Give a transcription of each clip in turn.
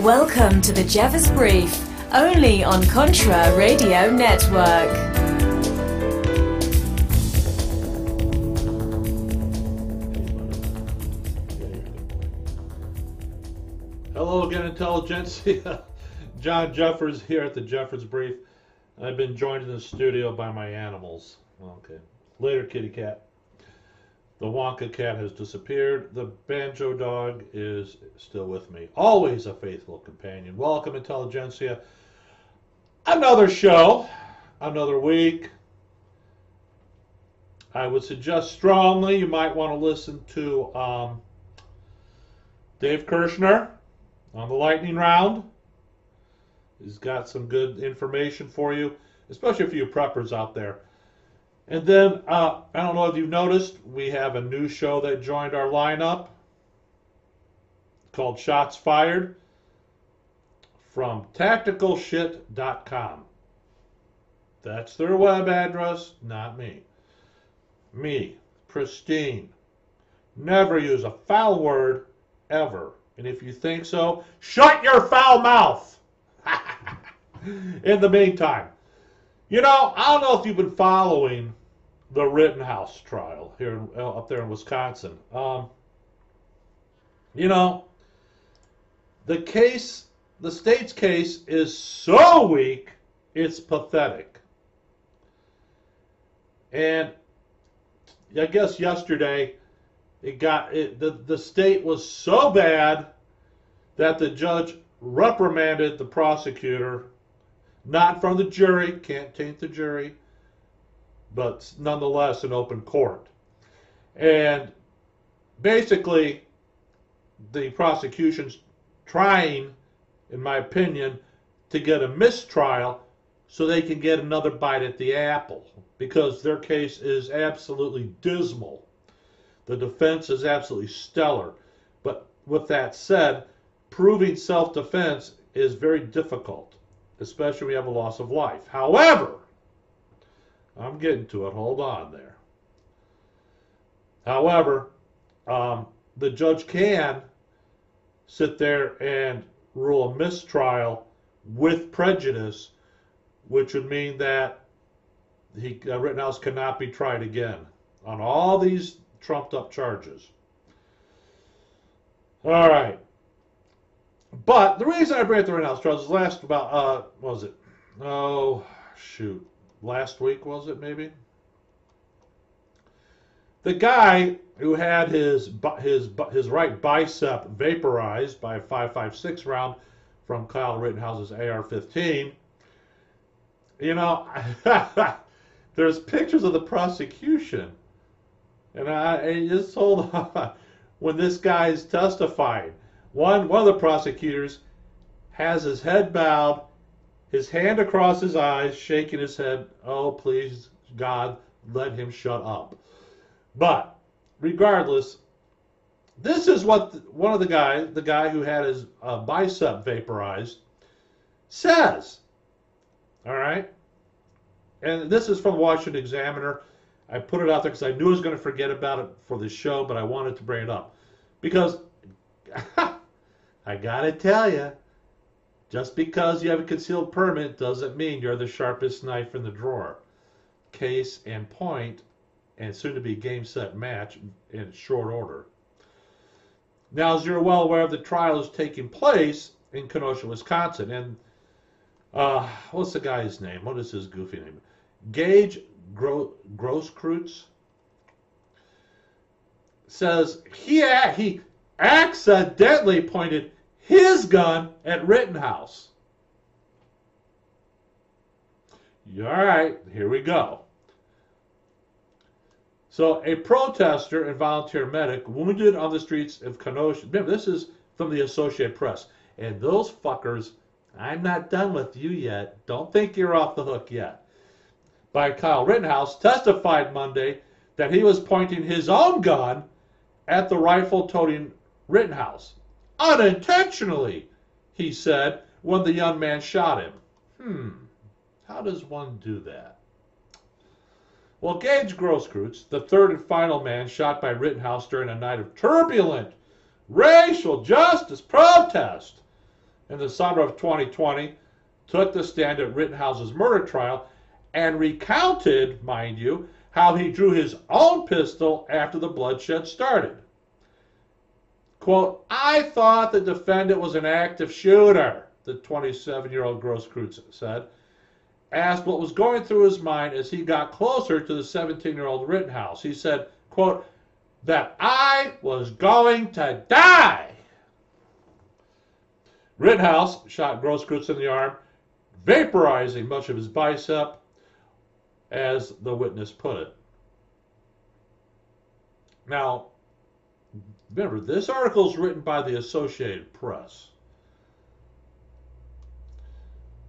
Welcome to the Jeffers Brief, only on Contra Radio Network. Hello again, intelligentsia. John Jeffers here at the Jeffers Brief. I've been joined in the studio by my animals. Okay. Later, kitty cat. The Wonka cat has disappeared. The banjo dog is still with me. Always a faithful companion. Welcome, intelligentsia. Another show, another week. I would suggest strongly you might want to listen to Dave Kirshner on the lightning round. He's got some good information for you, especially for you preppers out there. And then, I don't know if you've noticed, we have a new show that joined our lineup called Shots Fired from TacticalShit.com. That's their web address, not me. Me, pristine. Never use a foul word, ever. And if you think so, shut your foul mouth! In the meantime, you know, I don't know if you've been following the Rittenhouse trial here up there in Wisconsin. You know, the state's case is so weak, it's pathetic. And I guess yesterday, the state was so bad that the judge reprimanded the prosecutor, not from the jury, can't taint the jury, but nonetheless in open court. And basically, the prosecution's trying, in my opinion, to get a mistrial so they can get another bite at the apple, because their case is absolutely dismal. The defense is absolutely stellar. But with that said, proving self-defense is very difficult, especially when you have a loss of life. However, I'm getting to it. Hold on there. However, the judge can sit there and rule a mistrial with prejudice, which would mean that Rittenhouse cannot be tried again on all these trumped-up charges. All right. But the reason I bring up the Rittenhouse trial is last week, was it maybe? The guy who had his right bicep vaporized by a 5.56 round from Kyle Rittenhouse's AR-15. You know, there's pictures of the prosecution, and I just hold on when this guy is testifying. One of the prosecutors has his head bowed, his hand across his eyes, shaking his head. Oh, please, God, let him shut up. But regardless, this is what the guy who had his bicep vaporized, says. All right? And this is from the Washington Examiner. I put it out there because I knew I was going to forget about it for the show, but I wanted to bring it up. Because I gotta tell you, just because you have a concealed permit doesn't mean you're the sharpest knife in the drawer. Case in point, and soon to be game, set, match in short order. Now, as you're well aware, the trial is taking place in Kenosha, Wisconsin, and what's the guy's name? What is his goofy name? Gaige Grosskreutz says he accidentally pointed his gun at Rittenhouse. All right, here we go. So a protester and volunteer medic wounded on the streets of Kenosha. Remember, this is from the Associated Press. And those fuckers, I'm not done with you yet. Don't think you're off the hook yet. By Kyle Rittenhouse, testified Monday that he was pointing his own gun at the rifle-toting Rittenhouse. Unintentionally, he said, when the young man shot him. How does one do that? Well, Gaige Grosskreutz, the third and final man shot by Rittenhouse during a night of turbulent racial justice protest in the summer of 2020 took the stand at Rittenhouse's murder trial and recounted, mind you, how he drew his own pistol after the bloodshed started. Quote, "I thought the defendant was an active shooter," the 27-year-old Grosskreutz said. Asked what was going through his mind as he got closer to the 17-year-old Rittenhouse, he said, quote, "that I was going to die." Rittenhouse shot Grosskreutz in the arm, vaporizing much of his bicep, as the witness put it. Now, remember, this article is written by the Associated Press.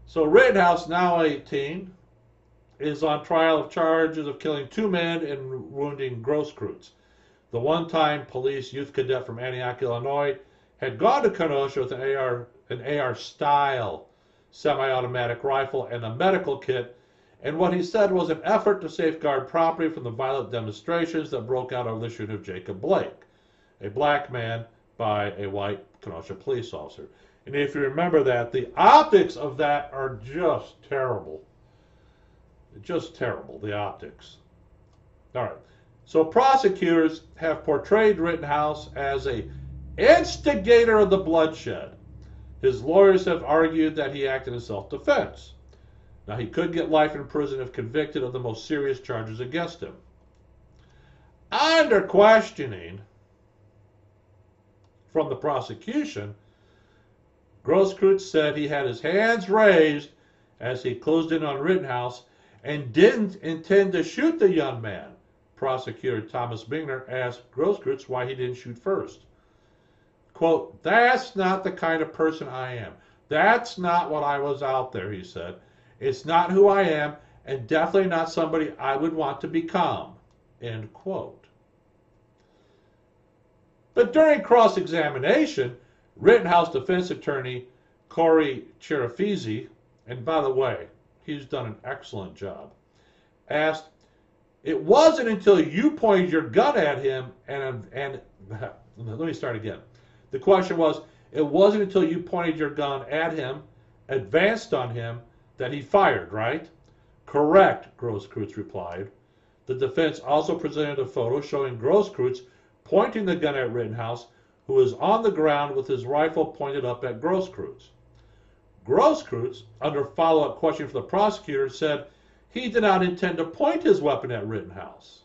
So Rittenhouse, now 18, is on trial of charges of killing two men and wounding Grosskreutz. The one-time police youth cadet from Antioch, Illinois, had gone to Kenosha with an AR-style semi-automatic rifle and a medical kit, and what he said was an effort to safeguard property from the violent demonstrations that broke out over the shooting of Jacob Blake, a black man by a white Kenosha police officer. And if you remember that, the optics of that are just terrible. Just terrible, the optics. All right. So prosecutors have portrayed Rittenhouse as an instigator of the bloodshed. His lawyers have argued that he acted in self-defense. Now, he could get life in prison if convicted of the most serious charges against him. Under questioning from the prosecution, Grosskreutz said he had his hands raised as he closed in on Rittenhouse and didn't intend to shoot the young man. Prosecutor Thomas Binger asked Grosskreutz why he didn't shoot first. Quote, "That's not the kind of person I am. That's not what I was out there," he said. "It's not who I am, and definitely not somebody I would want to become," end quote. But during cross-examination, Rittenhouse defense attorney Corey Chirafisi, and by the way, he's done an excellent job, asked, "It wasn't until you pointed your gun at him and let me start again. The question was, it wasn't until you pointed your gun at him, advanced on him, that he fired, right?" "Correct," Grosskreutz replied. The defense also presented a photo showing Grosskreutz pointing the gun at Rittenhouse, who was on the ground with his rifle pointed up at Grosskreutz. Grosskreutz, under follow-up question from the prosecutor, said he did not intend to point his weapon at Rittenhouse.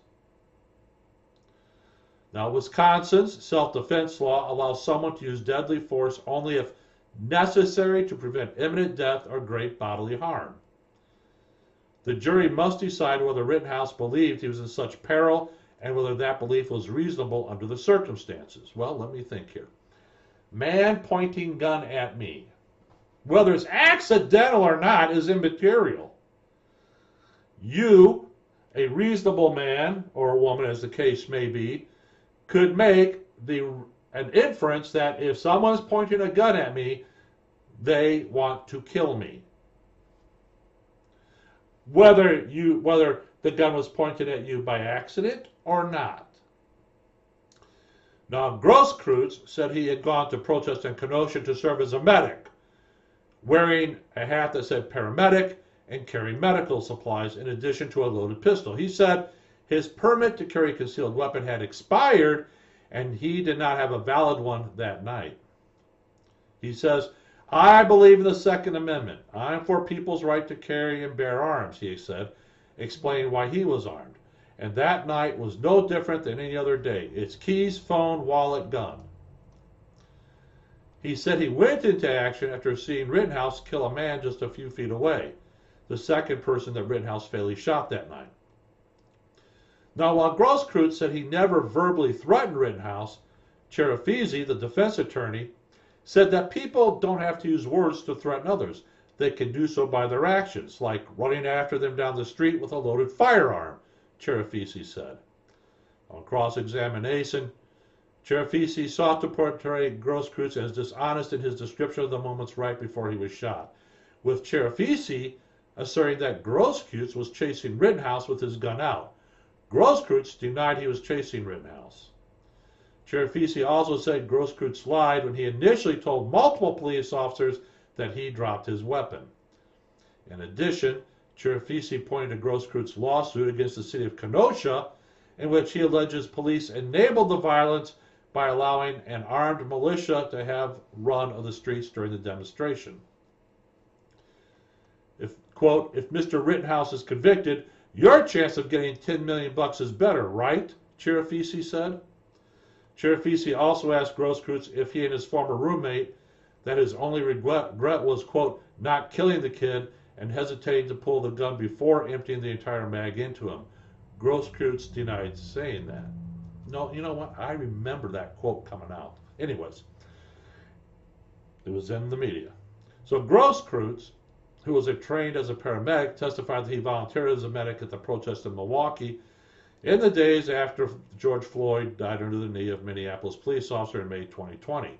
Now, Wisconsin's self-defense law allows someone to use deadly force only if necessary to prevent imminent death or great bodily harm. The jury must decide whether Rittenhouse believed he was in such peril and whether that belief was reasonable under the circumstances. Well, let me think here. Man pointing gun at me, whether it's accidental or not, is immaterial. You, a reasonable man or woman, as the case may be, could make an inference that if someone's pointing a gun at me, they want to kill me. Whether the gun was pointed at you by accident or not. Now, Grosskreutz said he had gone to protest in Kenosha to serve as a medic, wearing a hat that said paramedic and carrying medical supplies in addition to a loaded pistol. He said his permit to carry a concealed weapon had expired and he did not have a valid one that night. He says, "I believe in the Second Amendment. I'm for people's right to carry and bear arms," he said, explaining why he was armed. "And that night was no different than any other day. It's keys, phone, wallet, gun." He said he went into action after seeing Rittenhouse kill a man just a few feet away, the second person that Rittenhouse fatally shot that night. Now, while Grosskreutz said he never verbally threatened Rittenhouse, Chirafisi, the defense attorney, said that people don't have to use words to threaten others. They can do so by their actions, like running after them down the street with a loaded firearm, Chirafisi said. On cross-examination, Chirafisi sought to portray Grosskreutz as dishonest in his description of the moments right before he was shot, with Chirafisi asserting that Grosskreutz was chasing Rittenhouse with his gun out. Grosskreutz denied he was chasing Rittenhouse. Chirafisi also said Grosskreutz lied when he initially told multiple police officers that he dropped his weapon. In addition, Chirafisi pointed to Grosskreutz' lawsuit against the city of Kenosha, in which he alleges police enabled the violence by allowing an armed militia to have run of the streets during the demonstration. If, quote, if Mr. Rittenhouse is convicted, your chance of getting $10 million is better, right? Chirafisi said. Chirafisi also asked Grosskreutz if he and his former roommate, that his only regret was, quote, not killing the kid and hesitating to pull the gun before emptying the entire mag into him. Grosskreutz denied saying that. No, you know what? I remember that quote coming out. Anyways, it was in the media. So Grosskreutz, who was trained as a paramedic, testified that he volunteered as a medic at the protest in Milwaukee in the days after George Floyd died under the knee of Minneapolis police officer in May 2020.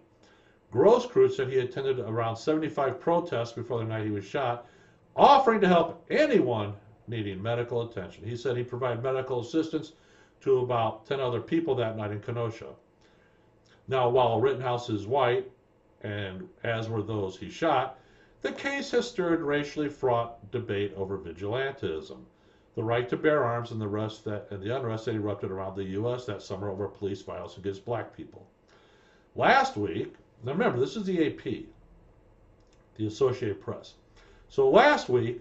Grosskreutz said he attended around 75 protests before the night he was shot, offering to help anyone needing medical attention. He said he provided medical assistance to about 10 other people that night in Kenosha. Now, while Rittenhouse is white, and as were those he shot, the case has stirred racially fraught debate over vigilantism, the right to bear arms, and the unrest that erupted around the U.S. that summer over police violence against black people. Last week, now remember, this is the AP, the Associated Press. So last week,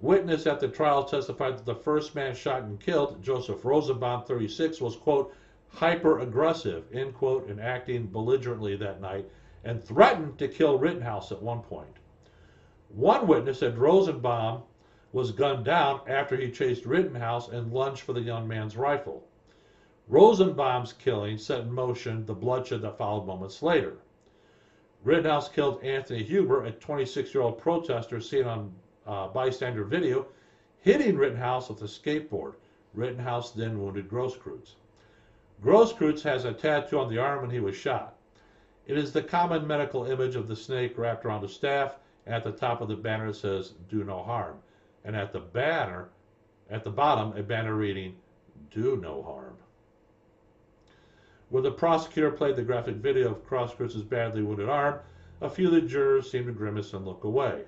witness at the trial testified that the first man shot and killed, Joseph Rosenbaum, 36, was, quote, hyper-aggressive, end quote, and acting belligerently that night, and threatened to kill Rittenhouse at one point. One witness said Rosenbaum was gunned down after he chased Rittenhouse and lunged for the young man's rifle. Rosenbaum's killing set in motion the bloodshed that followed moments later. Rittenhouse killed Anthony Huber, a 26-year-old protester seen on bystander video, hitting Rittenhouse with a skateboard. Rittenhouse then wounded Grosskreutz. Grosskreutz has a tattoo on the arm when he was shot. It is the common medical image of the snake wrapped around a staff. At the top of the banner it says, do no harm. And at the bottom, a banner reading, do no harm. When the prosecutor played the graphic video of Grosskurz's badly wounded arm, a few of the jurors seemed to grimace and look away.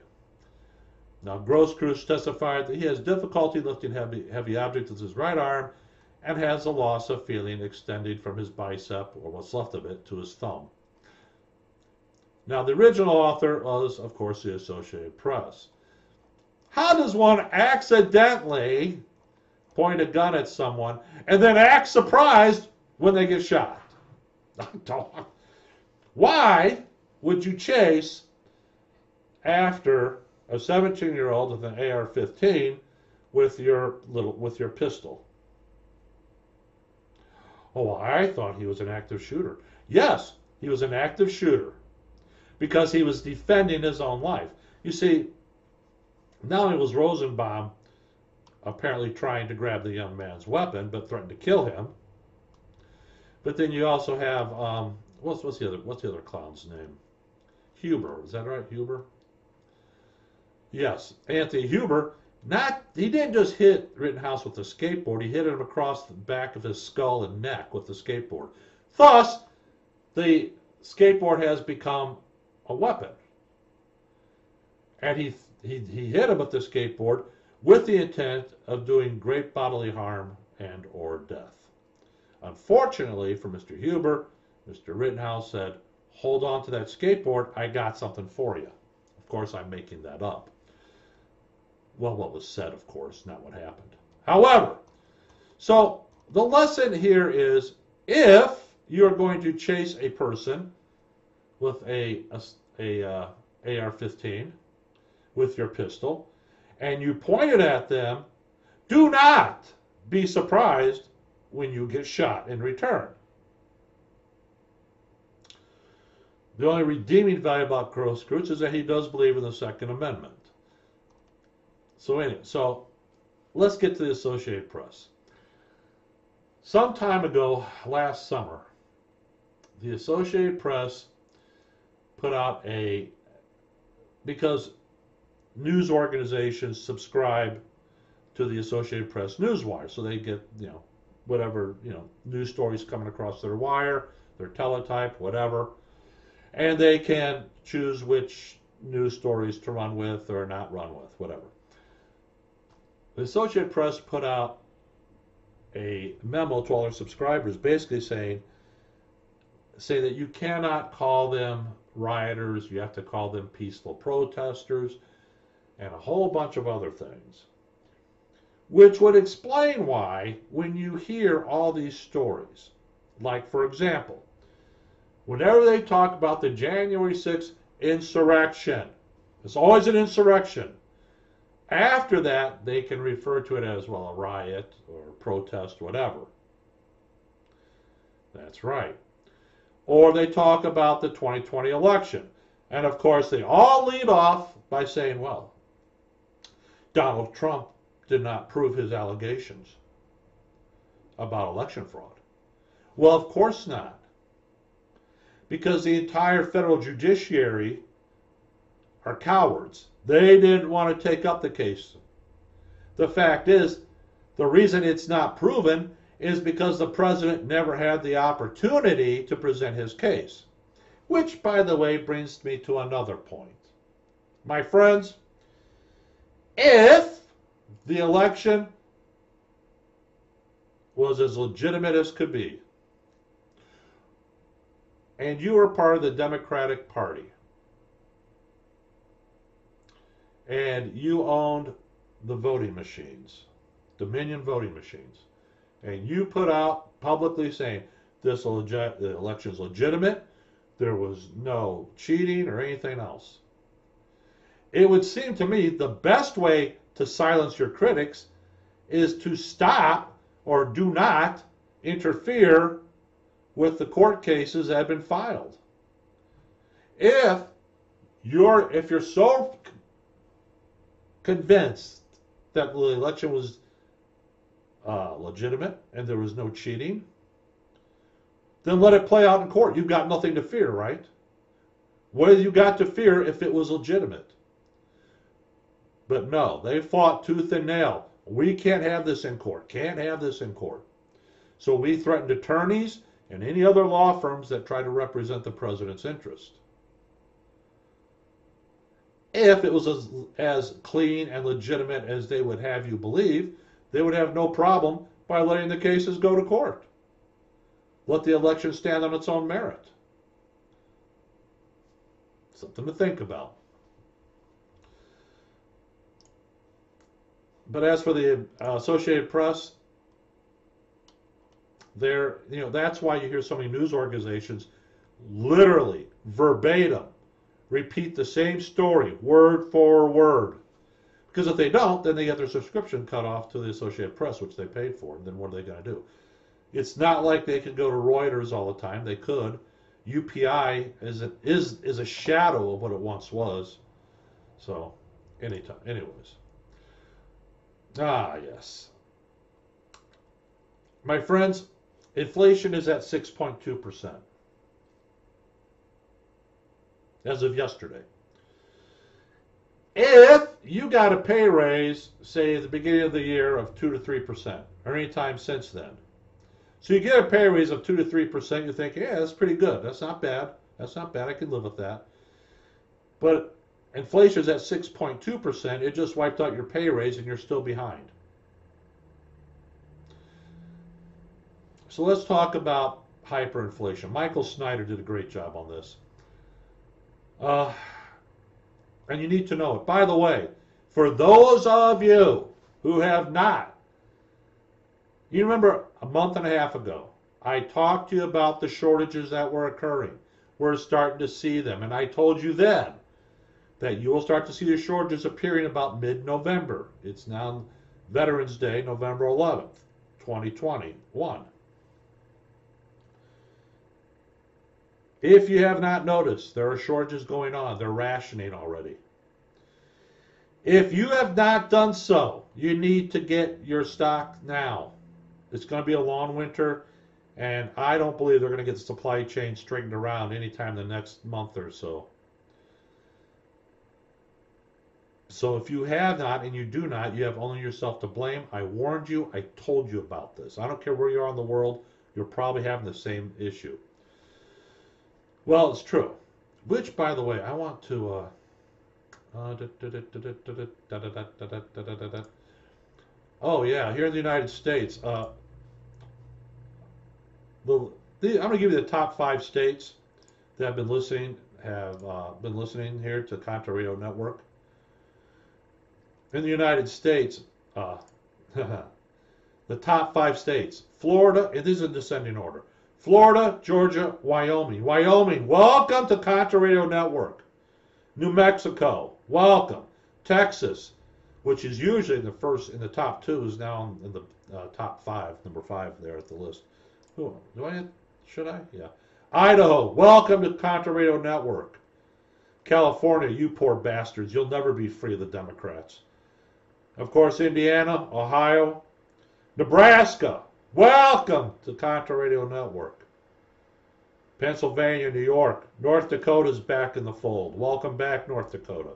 Now, Grosskreutz testified that he has difficulty lifting heavy objects with his right arm and has a loss of feeling extending from his bicep, or what's left of it, to his thumb. Now, the original author was, of course, the Associated Press. How does one accidentally point a gun at someone and then act surprised when they get shot? Why would you chase after a 17-year-old with an AR-15 with your pistol? Oh, I thought he was an active shooter. Yes, he was an active shooter because he was defending his own life. You see, not only was Rosenbaum apparently trying to grab the young man's weapon but threatened to kill him, but then you also have what's the other clown's name? Huber, is that right? Huber. Yes, Anthony Huber. He didn't just hit Rittenhouse with the skateboard. He hit him across the back of his skull and neck with the skateboard. Thus, the skateboard has become a weapon. And he hit him with the skateboard with the intent of doing great bodily harm and or death. Unfortunately for Mr. Huber, Mr. Rittenhouse said, hold on to that skateboard. I got something for you. Of course, I'm making that up. Well, what was said, of course, not what happened. However, so the lesson here is if you're going to chase a person with a AR-15 with your pistol and you point it at them, do not be surprised when you get shot in return. The only redeeming value about Grosskreutz is that he does believe in the Second Amendment. So anyway, so let's get to the Associated Press. Some time ago, last summer, the Associated Press put out because news organizations subscribe to the Associated Press newswire, so they get, whatever, news stories coming across their wire, their teletype, whatever, and they can choose which news stories to run with or not run with, whatever. The Associated Press put out a memo to all their subscribers basically saying that you cannot call them rioters, you have to call them peaceful protesters, and a whole bunch of other things, which would explain why, when you hear all these stories, like, for example, whenever they talk about the January 6th insurrection, it's always an insurrection. After that, they can refer to it as, well, a riot or a protest, whatever. That's right. Or they talk about the 2020 election. And, of course, they all lead off by saying, well, Donald Trump did not prove his allegations about election fraud. Well, of course not. Because the entire federal judiciary are cowards. They didn't want to take up the case. The fact is, the reason it's not proven is because the president never had the opportunity to present his case. Which, by the way, brings me to another point. My friends, if the election was as legitimate as could be, and you were part of the Democratic Party, and you owned the voting machines, Dominion voting machines, and you put out publicly saying this election is legitimate, there was no cheating or anything else, it would seem to me the best way to silence your critics is to stop or do not interfere with the court cases that have been filed. If you're so convinced that the election was legitimate and there was no cheating, then let it play out in court. You've got nothing to fear, right? What have you got to fear if it was legitimate? But no, they fought tooth and nail. We can't have this in court. Can't have this in court. So we threatened attorneys and any other law firms that try to represent the president's interest. If it was as clean and legitimate as they would have you believe, they would have no problem by letting the cases go to court. Let the election stand on its own merit. Something to think about. But as for the Associated Press, that's why you hear so many news organizations literally, verbatim, repeat the same story, word for word. Because if they don't, then they get their subscription cut off to the Associated Press, which they paid for, and then what are they going to do? It's not like they can go to Reuters all the time. They could. UPI is a shadow of what it once was. So, anyways. Ah, yes. My friends, inflation is at 6.2%. As of yesterday. If you got a pay raise, say at the beginning of the year, of 2 to 3%, or any time since then, so you get a pay raise of 2 to 3%, you think, yeah, that's pretty good. That's not bad. That's not bad. I can live with that. But inflation is at 6.2%. It just wiped out your pay raise, and you're still behind. So let's talk about hyperinflation. Michael Snyder did a great job on this. And you need to know it. By the way, for those of you who have not, you remember a month and a half ago, I talked to you about the shortages that were occurring. We're starting to see them. And I told you then that you will start to see the shortages appearing about mid-November. It's now Veterans Day, November 11th, 2021. If you have not noticed, there are shortages going on. They're rationing already. If you have not done so, you need to get your stock now. It's going to be a long winter, and I don't believe they're going to get the supply chain straightened around anytime the next month or so. So if you have not and you do not, you have only yourself to blame. I warned you. I told you about this. I don't care where you are in the world. You're probably having the same issue. Well, it's true. Which, by the way, I want to Oh, yeah, here in the United States. I'm going to give you the top 5 states that have been listening, here to Contra Radio Network. In the United States, the top 5 states, Florida, and this is in descending order, Florida, Georgia, Wyoming. Wyoming, welcome to Contra Radio Network. New Mexico, welcome. Texas, which is usually in the first, in the top 2, is now in the top 5, number 5 there at the list. Ooh, should I? Yeah. Idaho, welcome to Contra Radio Network. California, you poor bastards, you'll never be free of the Democrats. Of course, Indiana, Ohio, Nebraska, welcome to Contra Radio Network. Pennsylvania, New York, North Dakota's back in the fold. Welcome back, North Dakota.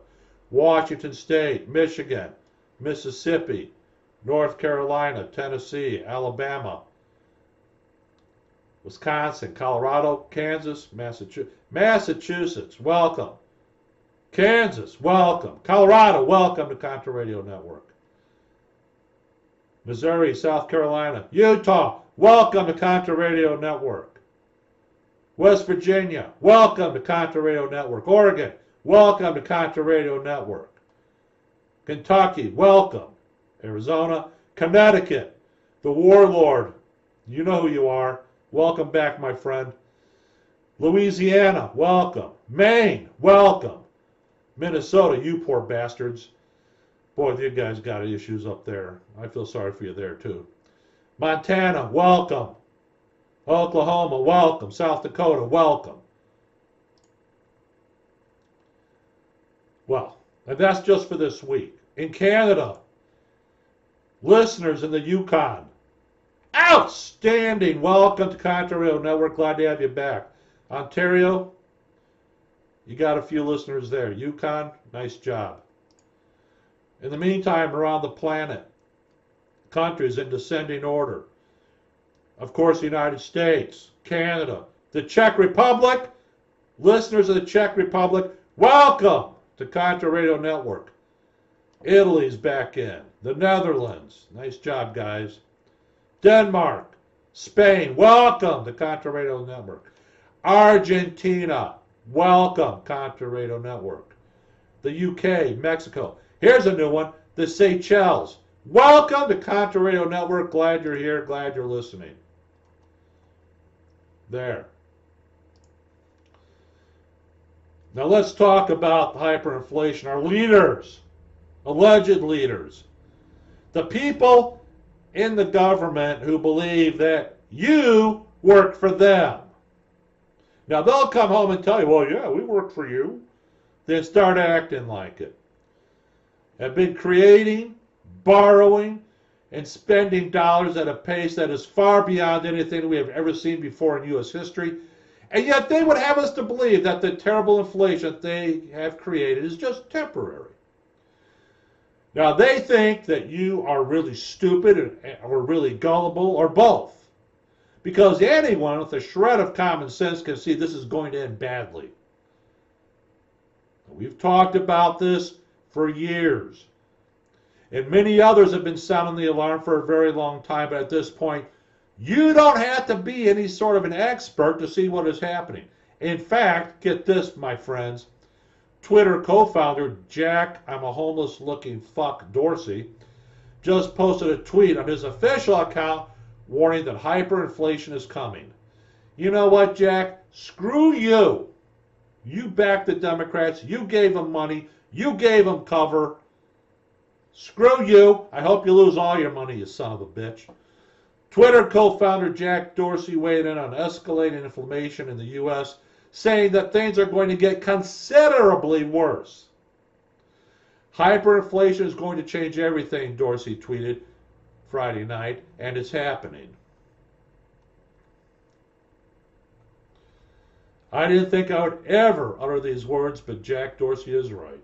Washington State, Michigan, Mississippi, North Carolina, Tennessee, Alabama, Wisconsin, Colorado, Kansas, Massachusetts, welcome. Kansas, welcome. Colorado, welcome to Contra Radio Network. Missouri, South Carolina, Utah, welcome to Contra Radio Network. West Virginia, welcome to Contra Radio Network. Oregon, welcome to Contra Radio Network. Kentucky, welcome. Arizona, Connecticut, the warlord, you know who you are. Welcome back, my friend. Louisiana, welcome. Maine, welcome. Minnesota, you poor bastards. Boy, you guys got issues up there. I feel sorry for you there, too. Montana, welcome. Oklahoma, welcome. South Dakota, welcome. Well, and that's just for this week. In Canada, listeners in the Yukon, outstanding. Welcome to Contra Radio Network. Glad to have you back. Ontario, you got a few listeners there. Yukon, nice job. In the meantime, around the planet, countries in descending order. Of course, the United States, Canada, the Czech Republic. Listeners of the Czech Republic, welcome to Contra Radio Network. Italy's back in. The Netherlands, nice job, guys. Denmark, Spain, welcome to Contra Radio Network. Argentina, welcome, Contra Radio Network. The UK, Mexico. Here's a new one, the Seychelles. Welcome to Contra Radio Network. Glad you're here. Glad you're listening. There. Now let's talk about hyperinflation. Our leaders, alleged leaders, the people in the government who believe that you work for them. Now they'll come home and tell you, well, yeah, we work for you. Then start acting like it. Have been creating, borrowing, and spending dollars at a pace that is far beyond anything we have ever seen before in U.S. history. And yet they would have us to believe that the terrible inflation they have created is just temporary. Now, they think that you are really stupid or really gullible or both, because anyone with a shred of common sense can see this is going to end badly. We've talked about this for years, and many others have been sounding the alarm for a very long time, but at this point, you don't have to be any sort of an expert to see what is happening. In fact, get this, my friends, Twitter co-founder Jack, I'm a homeless looking fuck, Dorsey, just posted a tweet on his official account warning that hyperinflation is coming. You know what, Jack? Screw you. You backed the Democrats. You gave them money. You gave them cover. Screw you. I hope you lose all your money, you son of a bitch. Twitter co-founder Jack Dorsey weighed in on escalating inflation in the U.S., saying that things are going to get considerably worse. Hyperinflation is going to change everything, Dorsey tweeted Friday night, and it's happening. I didn't think I would ever utter these words, but Jack Dorsey is right.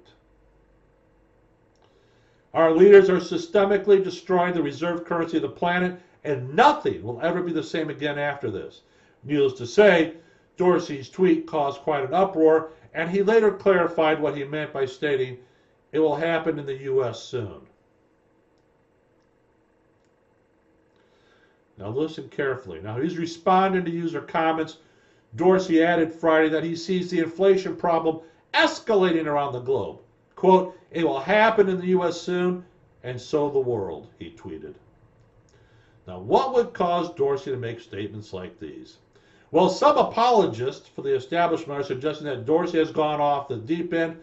Our leaders are systemically destroying the reserve currency of the planet, and nothing will ever be the same again after this. Needless to say, Dorsey's tweet caused quite an uproar, and he later clarified what he meant by stating It will happen in the U.S. soon. Now listen carefully. Now he's responding to user comments. Dorsey added Friday that he sees the inflation problem escalating around the globe. Quote, it will happen in the U.S. soon, and so the world, he tweeted. Now what would cause Dorsey to make statements like these? Well, some apologists for the establishment are suggesting that Dorsey has gone off the deep end,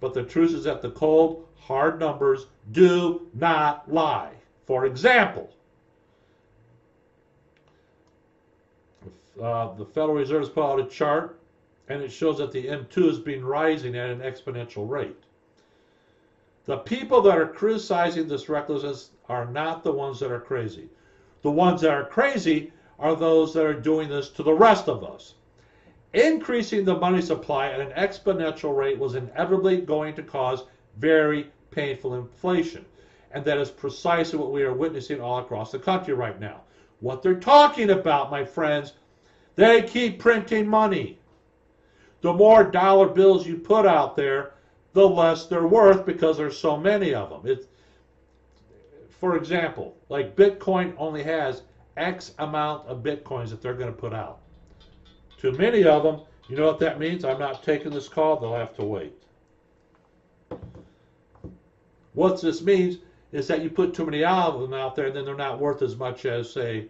but the truth is that the cold, hard numbers do not lie. For example, the Federal Reserve has put out a chart, and it shows that the M2 has been rising at an exponential rate. The people that are criticizing this recklessness are not the ones that are crazy. The ones that are crazy are those that are doing this to the rest of us. Increasing the money supply at an exponential rate was inevitably going to cause very painful inflation. And that is precisely what we are witnessing all across the country right now. What they're talking about, my friends, they keep printing money. The more dollar bills you put out there, the less they're worth because there's so many of them. For example, like Bitcoin only has X amount of Bitcoins that they're going to put out. Too many of them, you know what that means? I'm not taking this call, they'll have to wait. What this means is that you put too many of them out there, and then they're not worth as much as, say,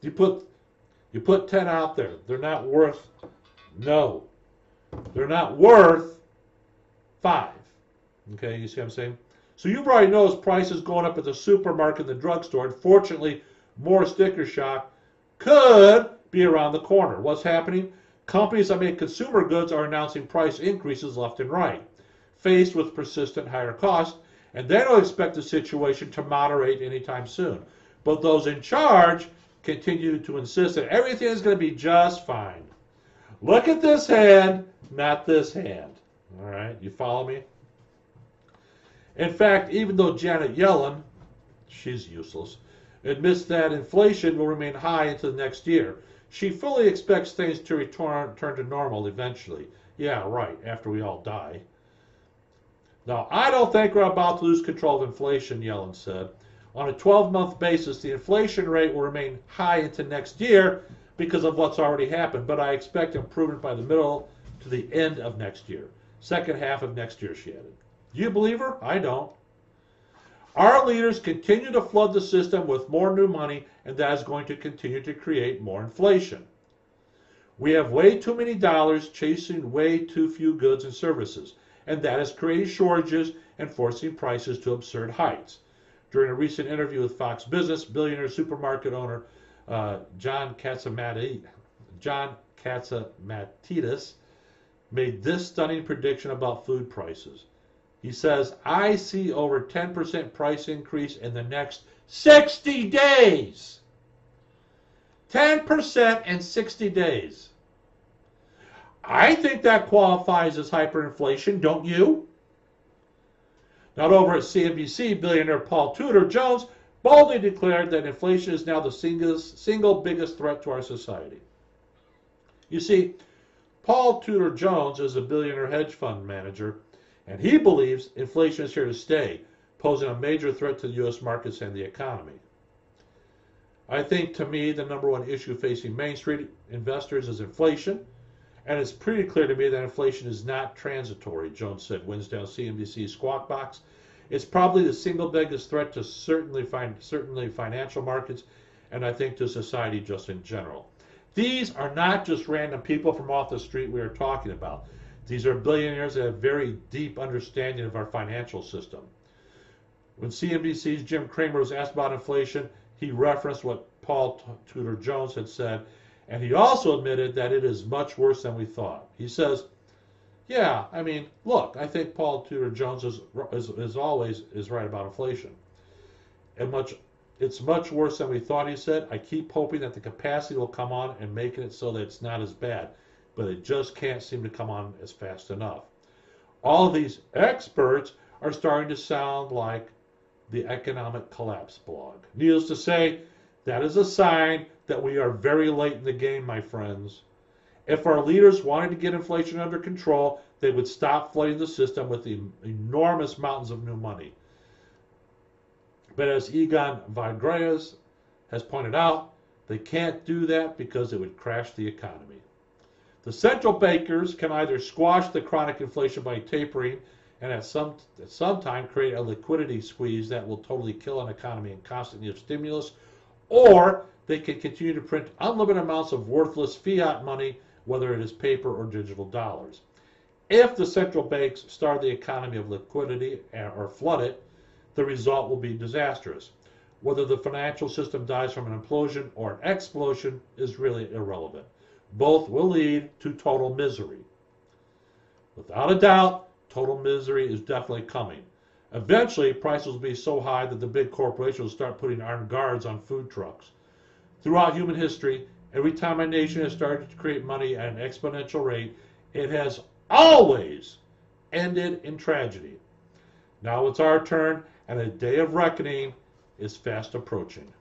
you put 10 out there. They're not worth, no. They're not worth 5. Okay, you see what I'm saying? So you've already noticed prices going up at the supermarket and the drugstore. Unfortunately, more sticker shock could be around the corner. What's happening? Companies that make consumer goods are announcing price increases left and right, faced with persistent higher costs, and they don't expect the situation to moderate anytime soon. But those in charge continue to insist that everything is going to be just fine. Look at this hand, not this hand. All right, you follow me? In fact, even though Janet Yellen, she's useless, admits that inflation will remain high into the next year, she fully expects things to return to normal eventually. Yeah, right, after we all die. Now, I don't think we're about to lose control of inflation, Yellen said. On a 12-month basis, the inflation rate will remain high into next year because of what's already happened, but I expect improvement by the middle to the end of next year. Second half of next year, she added. Do you believe her? I don't. Our leaders continue to flood the system with more new money, and that is going to continue to create more inflation. We have way too many dollars chasing way too few goods and services, and that is creating shortages and forcing prices to absurd heights. During a recent interview with Fox Business, billionaire supermarket owner John Katsimatidis made this stunning prediction about food prices. He says, I see over 10% price increase in the next 60 days. 10% in 60 days. I think that qualifies as hyperinflation, don't you? Not over at CNBC, billionaire Paul Tudor Jones boldly declared that inflation is now the single biggest threat to our society. You see, Paul Tudor Jones is a billionaire hedge fund manager, and he believes inflation is here to stay, posing a major threat to the U.S. markets and the economy. I think, to me, the number one issue facing Main Street investors is inflation, and it's pretty clear to me that inflation is not transitory, Jones said Wednesday on CNBC's Squawk Box. It's probably the single biggest threat to certainly financial markets, and I think to society just in general. These are not just random people from off the street we are talking about. These are billionaires that have a very deep understanding of our financial system. When CNBC's Jim Cramer was asked about inflation, he referenced what Paul Tudor Jones had said, and he also admitted that it is much worse than we thought. He says, yeah, I mean, look, I think Paul Tudor Jones is right about inflation. It's much worse than we thought, he said. I keep hoping that the capacity will come on and make it so that it's not as bad, but it just can't seem to come on as fast enough. All of these experts are starting to sound like the Economic Collapse blog. Needless to say, that is a sign that we are very late in the game, my friends, If our leaders wanted to get inflation under control, they would stop flooding the system with the enormous mountains of new money. But as Egon von Greyerz has pointed out, they can't do that because it would crash the economy. The central bankers can either squash the chronic inflation by tapering and at some time create a liquidity squeeze that will totally kill an economy and constantly of stimulus, or they can continue to print unlimited amounts of worthless fiat money, whether it is paper or digital dollars. If the central banks starve the economy of liquidity or flood it, the result will be disastrous. Whether the financial system dies from an implosion or an explosion is really irrelevant. Both will lead to total misery. Without a doubt, total misery is definitely coming. Eventually, prices will be so high that the big corporations will start putting armed guards on food trucks. Throughout human history, every time a nation has started to create money at an exponential rate, it has always ended in tragedy. Now it's our turn, and the day of reckoning is fast approaching.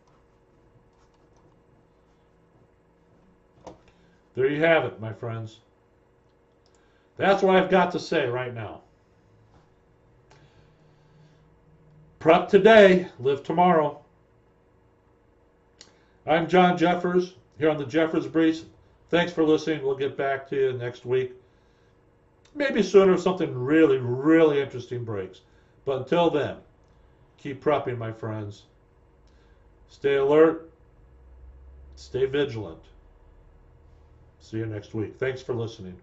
There you have it, my friends. That's what I've got to say right now. Prep today, live tomorrow. I'm John Jeffers here on the Jeffers Brief. Thanks for listening. We'll get back to you next week. Maybe sooner if something really, really interesting breaks. But until then, keep prepping, my friends. Stay alert. Stay vigilant. See you next week. Thanks for listening.